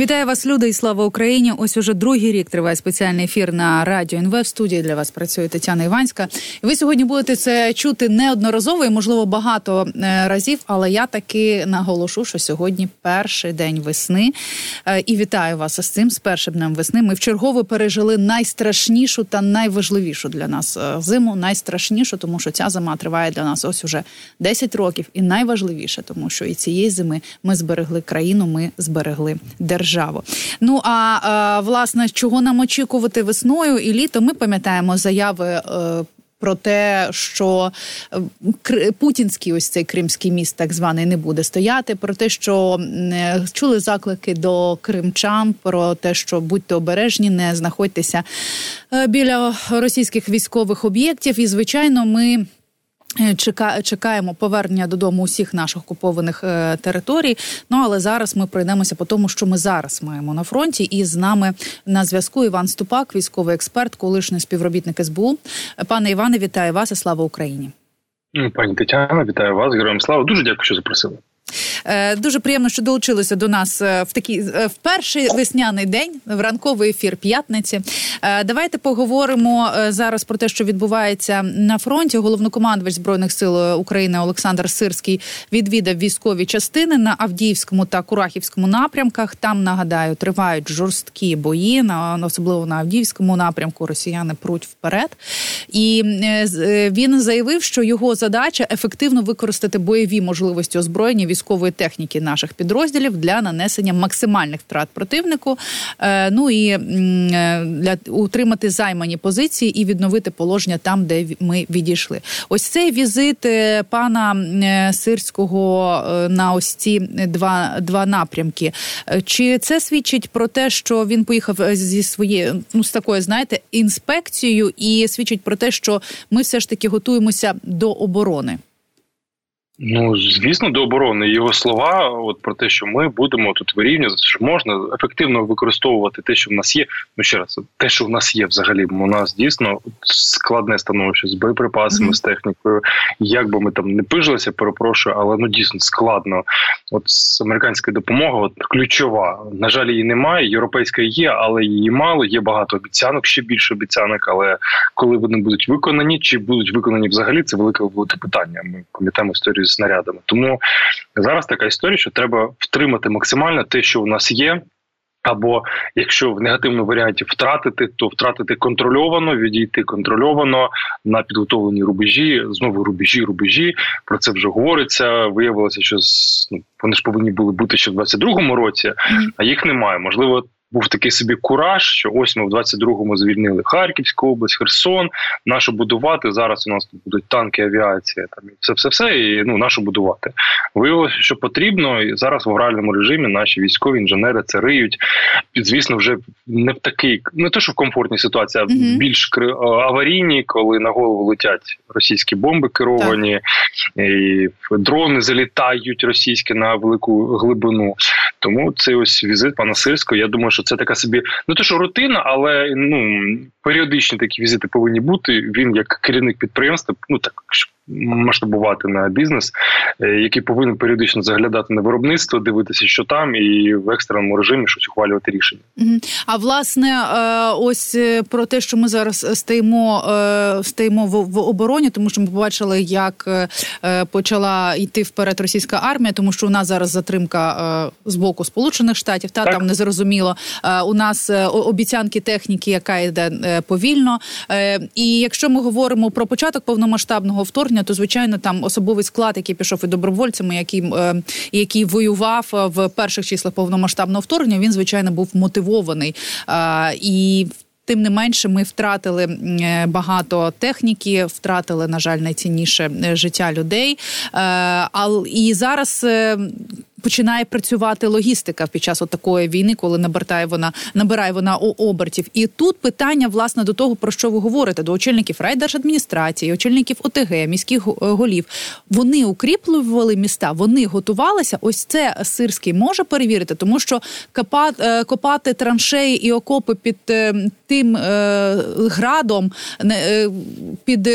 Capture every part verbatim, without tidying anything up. Вітаю вас, люди, і слава Україні. Ось уже другий рік триває спеціальний ефір на Радіо ен ве. В студії для вас працює Тетяна Іванська. І ви сьогодні будете це чути неодноразово і, можливо, багато разів, але я таки наголошу, що сьогодні перший день весни. І вітаю вас із цим, з першим днем весни. Ми вчергове пережили найстрашнішу та найважливішу для нас зиму. Найстрашнішу, тому що ця зима триває для нас ось уже десять років. І найважливіше, тому що і цієї зими ми зберегли країну, ми зберегли державу. Ну, а, а, власне, чого нам очікувати весною і літом? Ми пам'ятаємо заяви е- про те, що путінський ось цей кримський міст, так званий, не буде стояти, про те, що чули заклики до кримчан, про те, що будьте обережні, не знаходьтеся біля російських військових об'єктів. І, звичайно, ми чекаємо повернення додому усіх наших окупованих територій. Ну, але зараз ми пройдемося по тому, що ми зараз маємо на фронті. І з нами на зв'язку Іван Ступак, військовий експерт, колишній співробітник ес бе у. Пане Іване, вітаю вас і слава Україні. Пані Тетяна, вітаю вас, героям слава. Дуже дякую, що запросили. Дуже приємно, що долучилися до нас в такий в перший весняний день, в ранковий ефір п'ятниці. Давайте поговоримо зараз про те, що відбувається на фронті. Головнокомандувач Збройних сил України Олександр Сирський відвідав військові частини на Авдіївському та Курахівському напрямках. Там, нагадаю, тривають жорсткі бої, особливо на Авдіївському напрямку. Росіяни пруть вперед. І він заявив, що його задача – ефективно використати бойові можливості озброєння військової техніки наших підрозділів для нанесення максимальних втрат противнику, ну і для утримати займані позиції і відновити положення там, де ми відійшли. Ось цей візит пана Сирського на ось ці два, два напрямки. Чи це свідчить про те, що він поїхав зі своєю, ну, з такою, знаєте, інспекцією, і свідчить про те, що ми все ж таки готуємося до оборони? Ну, звісно, до оборони. Його слова от про те, що ми будемо тут вирівнювати, що можна ефективно використовувати те, що в нас є. Ну, ще раз, те, що в нас є взагалі. У нас дійсно складне становище з боєприпасами, з технікою. Як би ми там не пижилися, перепрошую, але ну дійсно складно. От з американської допомоги от, ключова. На жаль, її немає. Європейська є, але її мало. Є багато обіцянок, ще більше обіцянок. Але коли вони будуть виконані, чи будуть виконані взагалі, це велике велике питання. Ми пам'ятаємо історію снарядами. Тому зараз така історія, що треба втримати максимально те, що в нас є, або, якщо в негативному варіанті втратити, то втратити контрольовано, відійти контрольовано на підготовлені рубежі, знову рубежі, рубежі, про це вже говориться, виявилося, що ну, вони ж повинні були бути ще в двадцять другому році, а їх немає. Можливо, був такий собі кураж, що ось ми в двадцять другому звільнили Харківську область, Херсон, нашу будувати, зараз у нас тут будуть танки, авіація, там, і все-все-все, і ну, нашу будувати. Виявилося, що потрібно, і зараз в гральному режимі наші військові інженери це риють, і, звісно, вже не в такий, не те, що в комфортній ситуації, а mm-hmm. більш аварійні, коли на голову летять російські бомби керовані, так. І дрони залітають російські на велику глибину. Тому цей ось візит пана Сирського, я думаю, що це така собі, не те, що рутина, але ну, періодичні такі візити повинні бути. Він як керівник підприємства, ну так, масштабувати на бізнес, який повинен періодично заглядати на виробництво, дивитися, що там, і в екстреному режимі щось ухвалювати рішення. А власне, ось про те, що ми зараз стоїмо, стоїмо в обороні, тому що ми побачили, як почала йти вперед російська армія, тому що у нас зараз затримка з боку Сполучених Штатів, та так. Там незрозуміло. У нас обіцянки техніки, яка йде повільно. І якщо ми говоримо про початок повномасштабного вторгнення, то, звичайно, там особовий склад, який пішов і добровольцями, який, який воював в перших числах повномасштабного вторгнення, він, звичайно, був мотивований. І, тим не менше, ми втратили багато техніки, втратили, на жаль, найцінніше життя людей. І зараз починає працювати логістика під час такої війни, коли набирає вона, набирає вона обертів. І тут питання, власне, до того, про що ви говорите, до очільників райдержадміністрації, очільників о те ге, міських голів. Вони укріплювали міста, вони готувалися. Ось це Сирський може перевірити, тому що копати траншеї і окопи під тим градом, під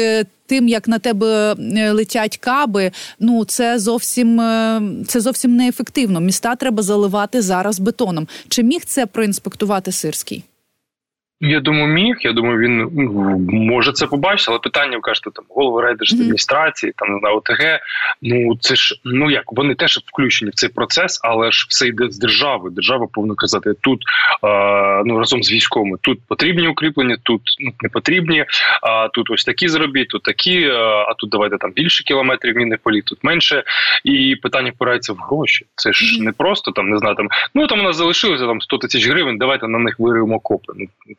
тим, як на тебе летять каби, ну це зовсім це зовсім неефективно. Міста треба заливати зараз бетоном. Чи міг це проінспектувати Сирський? Я думаю, міг. Я думаю, він може це побачити, але питання, ви кажете, там голови райдержадміністрації, там на ОТГ. Ну це ж ну як вони теж включені в цей процес, але ж все йде з держави. Держава повинна казати тут е, ну разом з військовими. Тут потрібні укріплення, тут ну, не потрібні. А тут ось такі зробіть, тут такі. А тут давайте там більше кілометрів мінних полів, тут менше. І питання впирається в гроші. Це ж не просто там не знаю, там ну там у нас залишилося там сто тисяч гривень. Давайте на них вириємо окопи.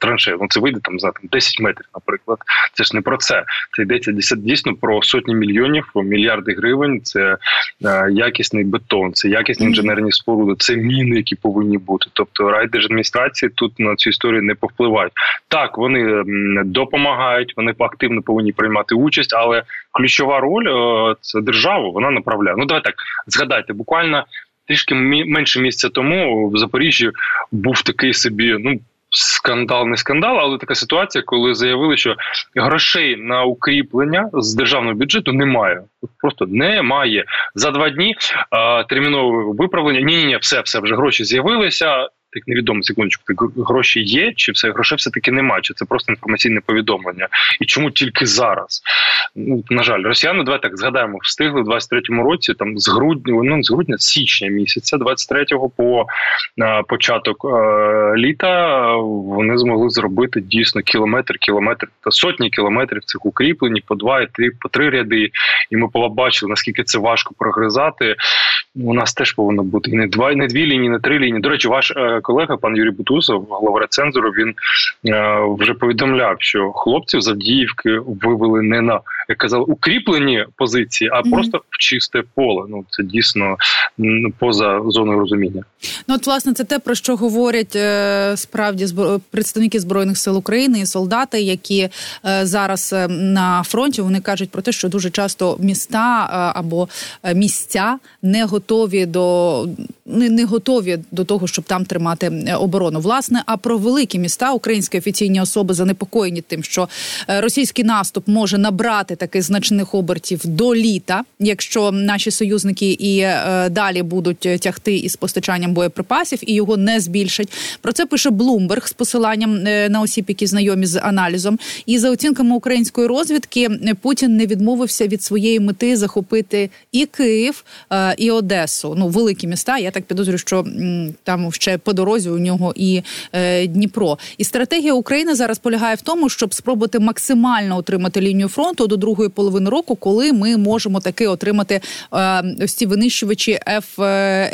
Траншею. Ну, це вийде там за там, десять метрів, наприклад. Це ж не про це. Це йдеться дійсно про сотні мільйонів, мільярди гривень. Це е, якісний бетон, це якісні інженерні споруди, це міни, які повинні бути. Тобто райдержадміністрації тут на цю історію не повпливають. Так, вони допомагають, вони активно повинні приймати участь, але ключова роль е, це держава, вона направляє. Ну, давай так, згадайте, буквально трішки менше місяця тому в Запоріжжі був такий собі, ну, скандал, не скандал, але така ситуація, коли заявили, що грошей на укріплення з державного бюджету немає. Просто немає. За два дні а, термінове виправлення. Ні-ні-ні, все-все, вже гроші з'явилися. Так невідомо, секундочку, так гроші є, чи все, грошей все-таки немає, чи це просто інформаційне повідомлення. І чому тільки зараз? Ну, на жаль, росіяни, давай так, згадаємо, встигли в двадцять третьому році, там, з грудня, ну, з грудня, з січня місяця, двадцять третього по а, початок а, літа, вони змогли зробити дійсно кілометр, кілометр, та сотні кілометрів цих укріплень, по два, і три, по три ряди. І ми побачили, наскільки це важко прогризати. У нас теж повинно бути і не два, і не дві лінії, і не три лінії. До речі, ваш е, колега, пан Юрій Бутусов, голова рецензору, він е, вже повідомляв, що хлопців з Авдіївки вивели не на, як казали, укріплені позиції, а mm-hmm. просто в чисте поле. Ну, це дійсно поза зоною розуміння. Ну, от, власне, це те, про що говорять е, справді збро... представники Збройних сил України і солдати, які е, зараз е, на фронті, вони кажуть про те, що дуже часто міста е, або місця не готові готові до не готові до того, щоб там тримати оборону. Власне, а про великі міста українські офіційні особи занепокоєні тим, що російський наступ може набрати таких значних обертів до літа, якщо наші союзники і е, далі будуть тягти із постачанням боєприпасів і його не збільшать. Про це пише Bloomberg з посиланням на осіб, які знайомі з аналізом. І за оцінками української розвідки, Путін не відмовився від своєї мети захопити і Київ, е, і Одесу. Ну, великі міста, я так підозрюю, що м, там ще по дорозі у нього і е, Дніпро. І стратегія України зараз полягає в тому, щоб спробувати максимально отримати лінію фронту до другої половини року, коли ми можемо таки отримати е, ось ці винищувачі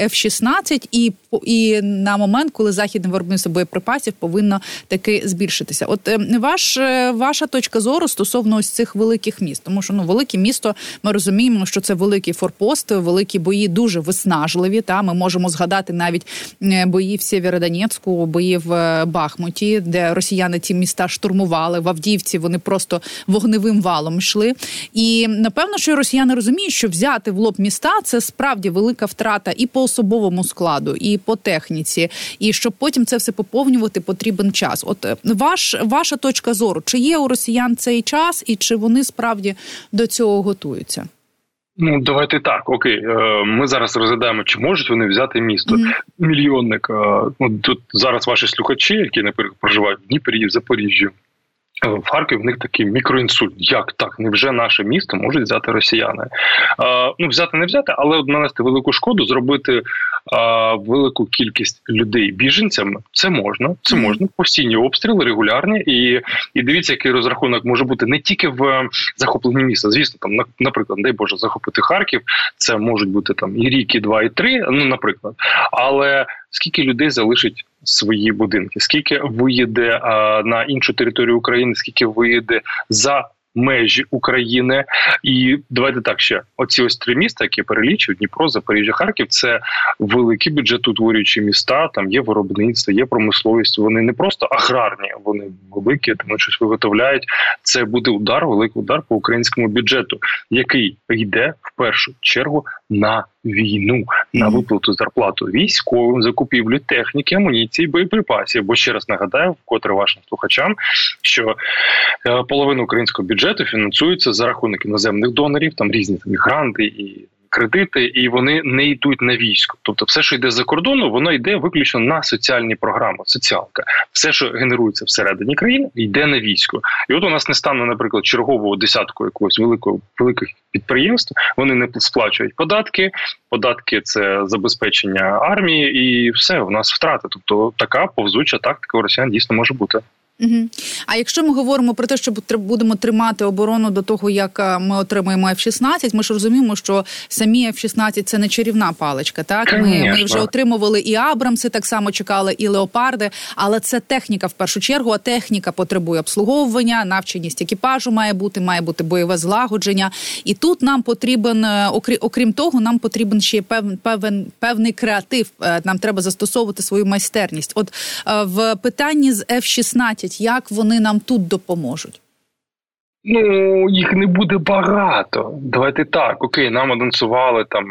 Ф шістнадцять і, і на момент, коли західне виробництво боєприпасів повинно таки збільшитися. От е, ваш, е, ваша точка зору стосовно ось цих великих міст, тому що ну, велике місто, ми розуміємо, що це великий форпост, великі бої дуже виснажливі, та ми можемо згадати навіть бої в Сєвєродонецьку, бої в Бахмуті, де росіяни ці міста штурмували, в Авдіївці вони просто вогневим валом йшли. І, напевно, що росіяни розуміють, що взяти в лоб міста – це справді велика втрата і по особовому складу, і по техніці. І щоб потім це все поповнювати, потрібен час. От ваш, ваша точка зору, чи є у росіян цей час, і чи вони справді до цього готуються? Ну, давайте так, окей, ми зараз розглядаємо, чи можуть вони взяти місто. Mm-hmm. Мільйонник, ну, тут зараз ваші слухачі, які, наприклад, проживають в Дніпрі, в Запоріжжі, в Харкові, в них такий мікроінсульт. Як так? Невже наше місто можуть взяти росіяни? Ну, взяти не взяти, але нанести велику шкоду, зробити велику кількість людей біженцями, це можна, це можна. Постійні обстріли, регулярні, і, і дивіться, який розрахунок може бути не тільки в захопленні міста. Звісно, там, наприклад, дай Боже, захопити Харків, це можуть бути там і рік, і два, і три, ну, наприклад. Але скільки людей залишить свої будинки, скільки виїде а, на іншу територію України, скільки виїде за межі України. І давайте так ще. Оці ось три міста, які я перелічив, Дніпро, Запоріжжя, Харків, це великі бюджетоутворюючі міста, там є виробництво, є промисловість, вони не просто аграрні, вони великі, тому щось виготовляють. Це буде удар, великий удар по українському бюджету, який йде в першу чергу на війну, на виплату зарплату військовим, закупівлю техніки, амуніції, боєприпасів. Бо ще раз нагадаю, вкотре вашим слухачам, що половина українського бюджету фінансується за рахунок іноземних донорів, там різні там, гранти і кредити, і вони не йдуть на військо. Тобто все, що йде за кордону, воно йде виключно на соціальні програми, соціалка. Все, що генерується всередині країни, йде на військо. І от у нас не стане, наприклад, чергового десятку якогось великого, великих підприємств, вони не сплачують податки, податки – це забезпечення армії, і все, в нас втрати. Тобто така повзуча тактика у росіян дійсно може бути. Угу. А якщо ми говоримо про те, що будемо тримати оборону до того, як ми отримаємо еф шістнадцять, ми ж розуміємо, що самі еф шістнадцять – це не чарівна паличка, так? Ми, ми вже отримували і Абрамси, так само чекали, і Леопарди, але це техніка в першу чергу, а техніка потребує обслуговування, навченість екіпажу має бути, має бути бойове злагодження. І тут нам потрібен, окрім того, нам потрібен ще певен, певен, певний креатив, нам треба застосовувати свою майстерність. От в питанні з еф шістнадцять, як вони нам тут допоможуть? Ну, їх не буде багато. Давайте так, окей, нам анонсували там,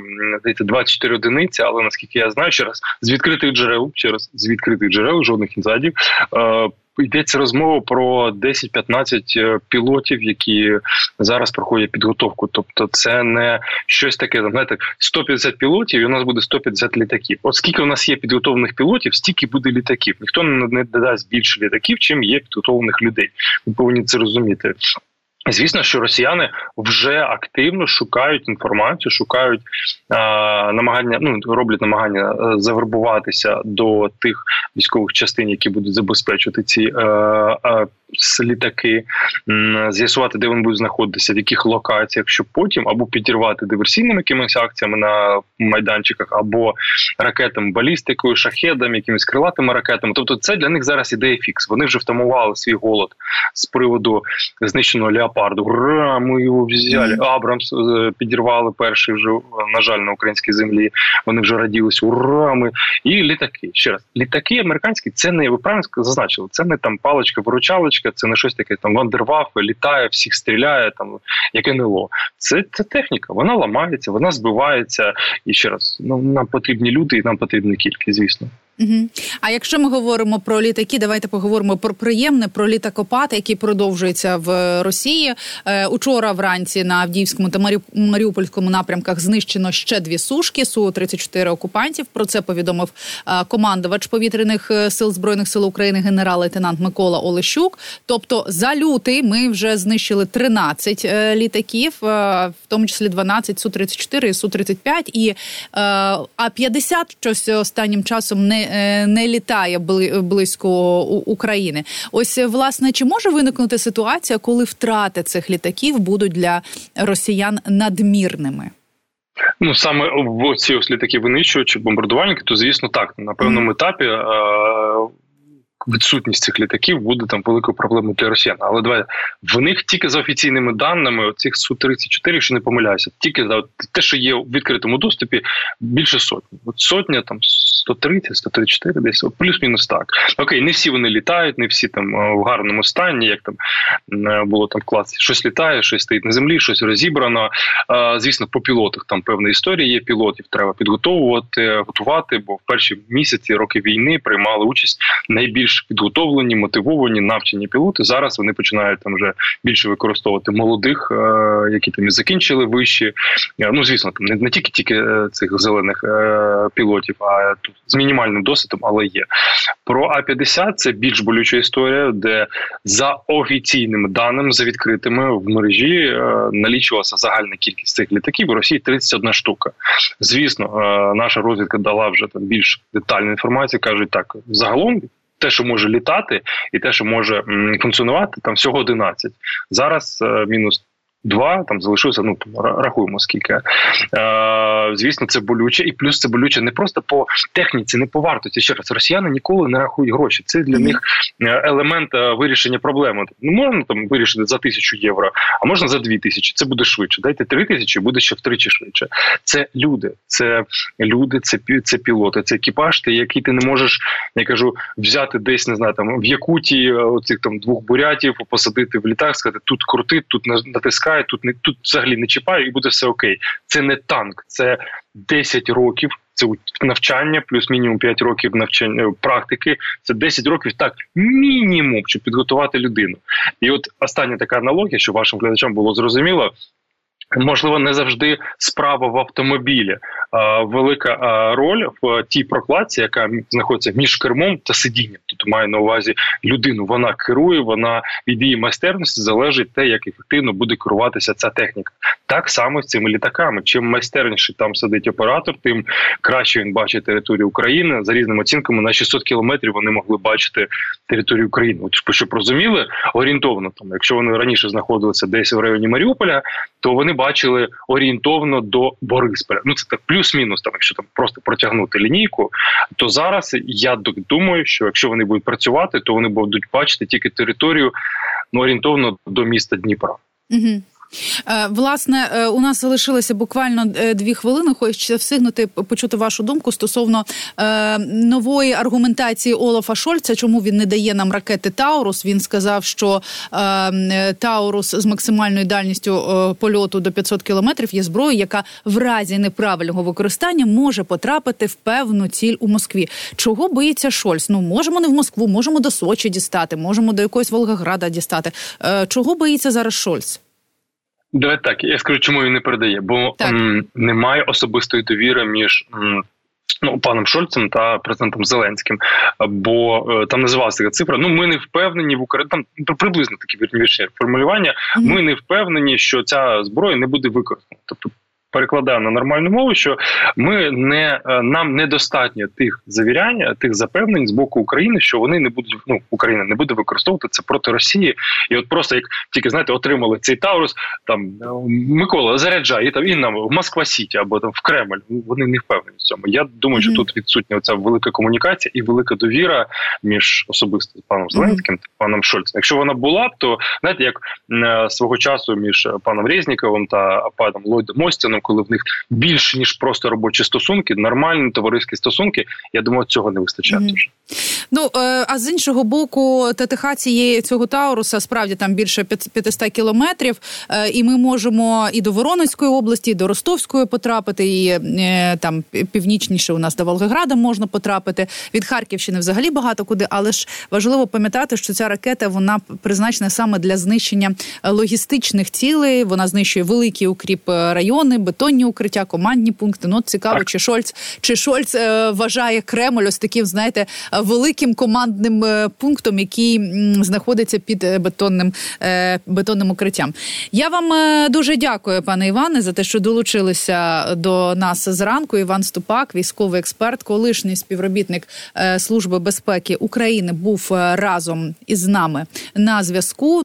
дивіться, двадцять чотири одиниці, але наскільки я знаю, ще раз, з відкритих джерел, ще раз, з відкритих джерел, жодних інсайдів, е- йдеться розмова про десять-п'ятнадцять пілотів, які зараз проходять підготовку. Тобто це не щось таке, знаєте, сто п'ятдесят пілотів і у нас буде сто п'ятдесят літаків. Оскільки у нас є підготовлених пілотів, стільки буде літаків. Ніхто не додасть більше літаків, чим є підготовлених людей. Ви повинні це розуміти. Звісно, що росіяни вже активно шукають інформацію, шукають е, намагання, ну роблять намагання завербуватися до тих військових частин, які будуть забезпечувати ці е, е, літаки, з'ясувати, де вони будуть знаходитися, в яких локаціях, щоб потім або підірвати диверсійними якимись акціями на майданчиках, або ракетами, балістикою, шахедами, якимись крилатими ракетами. Тобто це для них зараз ідея фікс. Вони вже втамували свій голод з приводу знищеного Леопарду. Ура, ми його взяли. Абрамс підірвали перший вже, на жаль, на українській землі. Вони вже раділися. Ура, ми. І літаки. Ще раз. Літаки американські, це не, ви правильно зазначили, це не там паличка-виручалочка, це не щось таке, там, вандервафи, літає, всіх стріляє, там, як ен ел о. Це, це техніка, вона ламається, вона збивається. І ще раз, ну, нам потрібні люди і нам потрібна кількість, звісно. Угу. А якщо ми говоримо про літаки, давайте поговоримо про приємне, про літакопад, який продовжується в Росії. Е, учора вранці на Авдіївському та Маріупольському напрямках знищено ще дві сушки Су тридцять чотири окупантів. Про це повідомив е, командувач повітряних сил Збройних сил України генерал-лейтенант Микола Олещук. Тобто за лютий ми вже знищили тринадцять е, літаків, е, в тому числі дванадцять Су тридцять чотири і Су тридцять п'ять. І е, А п'ятдесят щось останнім часом не не літає близько України. Ось, власне, чи може виникнути ситуація, коли втрати цих літаків будуть для росіян надмірними? Ну, саме в ці ось літаки винищувачі, бомбардувальники, то, звісно, так. На певному етапі е- відсутність цих літаків буде там великою проблемою для росіян. Але давай, в них тільки за офіційними даними цих Су тридцять чотири, що не помиляюся, тільки за те, що є в відкритому доступі, більше сотні. От сотня там сто тридцять, сто тридцять чотири десь, плюс-мінус так. Окей, не всі вони літають, не всі там в гарному стані, як там було там клас, щось літає, щось стоїть на землі, щось розібрано. Звісно, по пілотах там певна історія є, пілотів треба підготовувати, готувати, бо в перші місяці, роки війни приймали участь найбільш підготовлені, мотивовані, навчені пілоти. Зараз вони починають там вже більше використовувати молодих, які там і закінчили вищі. Ну, звісно, там не тільки-тільки цих зелених пілотів, а з мінімальним досвідом, але є. Про А п'ятдесят – це більш болюча історія, де за офіційними даними, за відкритими в мережі е, налічувалася загальна кількість цих літаків. В Росії тридцять одна штука. Звісно, е, наша розвідка дала вже там більш детальну інформацію. Кажуть так, загалом те, що може літати і те, що може м, функціонувати, там всього одинадцять. Зараз е, мінус два, там залишилося, ну, там, рахуємо скільки. Е, звісно, це болюче. І плюс це болюче не просто по техніці, не по вартості. Ще раз, росіяни ніколи не рахують гроші. Це для mm-hmm. них елемент вирішення проблеми. Ну, можна там вирішити за тисячу євро, а можна за дві тисячі. Це буде швидше. Дайте три тисячі, буде ще втричі швидше. Це люди. Це люди, це, це пілоти, це екіпаж, ти, який ти не можеш, я кажу, взяти десь, не знаю, там, в Якутії оцих там двох бурятів, посадити в літак, сказати, тут крути, тут натискай, чекаю, тут не тут взагалі не чіпаю, і буде все окей. Це не танк, це десять років. Це навчання, плюс мінімум п'ять років навчання практики. Це десять років, так, мінімум, щоб підготувати людину. І от остання така аналогія, що вашим глядачам було зрозуміло, можливо, не завжди справа в автомобілі. А, велика а, роль в тій прокладці, яка знаходиться між кермом та сидінням. Тут маю на увазі людину. Вона керує, вона від її майстерності залежить те, як ефективно буде керуватися ця техніка. Так само з цими літаками. Чим майстерніше там сидить оператор, тим краще він бачить територію України. За різними оцінками, на шістсот кілометрів вони могли бачити територію України. От, щоб розуміли, орієнтовно, там, якщо вони раніше знаходилися десь в районі Маріуполя, то вони бачили орієнтовно до Борисполя. Ну, це так плюс-мінус, там, якщо там просто протягнути лінійку, то зараз я думаю, що якщо вони будуть працювати, то вони будуть бачити тільки територію, ну, орієнтовно до міста Дніпра. Угу. Власне, у нас залишилося буквально дві хвилини. Хочу встигнути почути вашу думку стосовно нової аргументації Олафа Шольца, чому він не дає нам ракети «Таурус». Він сказав, що «Таурус» з максимальною дальністю польоту до п'ятсот кілометрів є зброєю, яка в разі неправильного використання може потрапити в певну ціль у Москві. Чого боїться Шольц? Ну, можемо не в Москву, можемо до Сочі дістати, можемо до якогось Волгограда дістати. Чого боїться зараз Шольц? Давайте так, я скажу, чому він не передає, бо м, немає особистої довіри між м, ну, паном Шольцем та президентом Зеленським, бо е, там називалася така цифра, ну ми не впевнені в Україні, там приблизно такі вірніші формулювання, mm-hmm. ми не впевнені, що ця зброя не буде використана. Тобто, перекладаю на нормальну мову, що ми не, нам недостатньо тих завірянь, тих запевнень з боку України, що вони не будуть, ну, Україна не буде використовувати це проти Росії. І от просто, як тільки, знаєте, отримали цей Таурус, там, Микола Заряджа, і там, і нам, в Москва-Сіті, або там, в Кремль, вони не впевнені в цьому. Я думаю, mm-hmm. що тут відсутня оця велика комунікація і велика довіра між особисто паном Зеленським mm-hmm. та паном Шольцем. Якщо вона була б, то, знаєте, як свого часу між паном Резніковим та паном Ллойдом Остіном, коли в них більше, ніж просто робочі стосунки, нормальні товариські стосунки, я думаю, цього не вистачає. Mm-hmm. Ну, а з іншого боку, ТТХ цієї, цього Тауруса, справді там більше п'ятсот кілометрів, і ми можемо і до Воронезької області, і до Ростовської потрапити, і там північніше у нас до Волгограда можна потрапити, від Харківщини взагалі багато куди, але ж важливо пам'ятати, що ця ракета, вона призначена саме для знищення логістичних цілей, вона знищує великі укріп-райони, бетонні укриття, командні пункти. Ну, цікаво, так. чи Шольц, чи Шольц е, вважає Кремль ось таким, знаєте, великим командним е, пунктом, який м, знаходиться під бетонним, е, бетонним укриттям. Я вам е, дуже дякую, пане Іване, за те, що долучилися до нас зранку. Іван Ступак, військовий експерт, колишній співробітник е, Служби безпеки України, був е, разом із нами на зв'язку.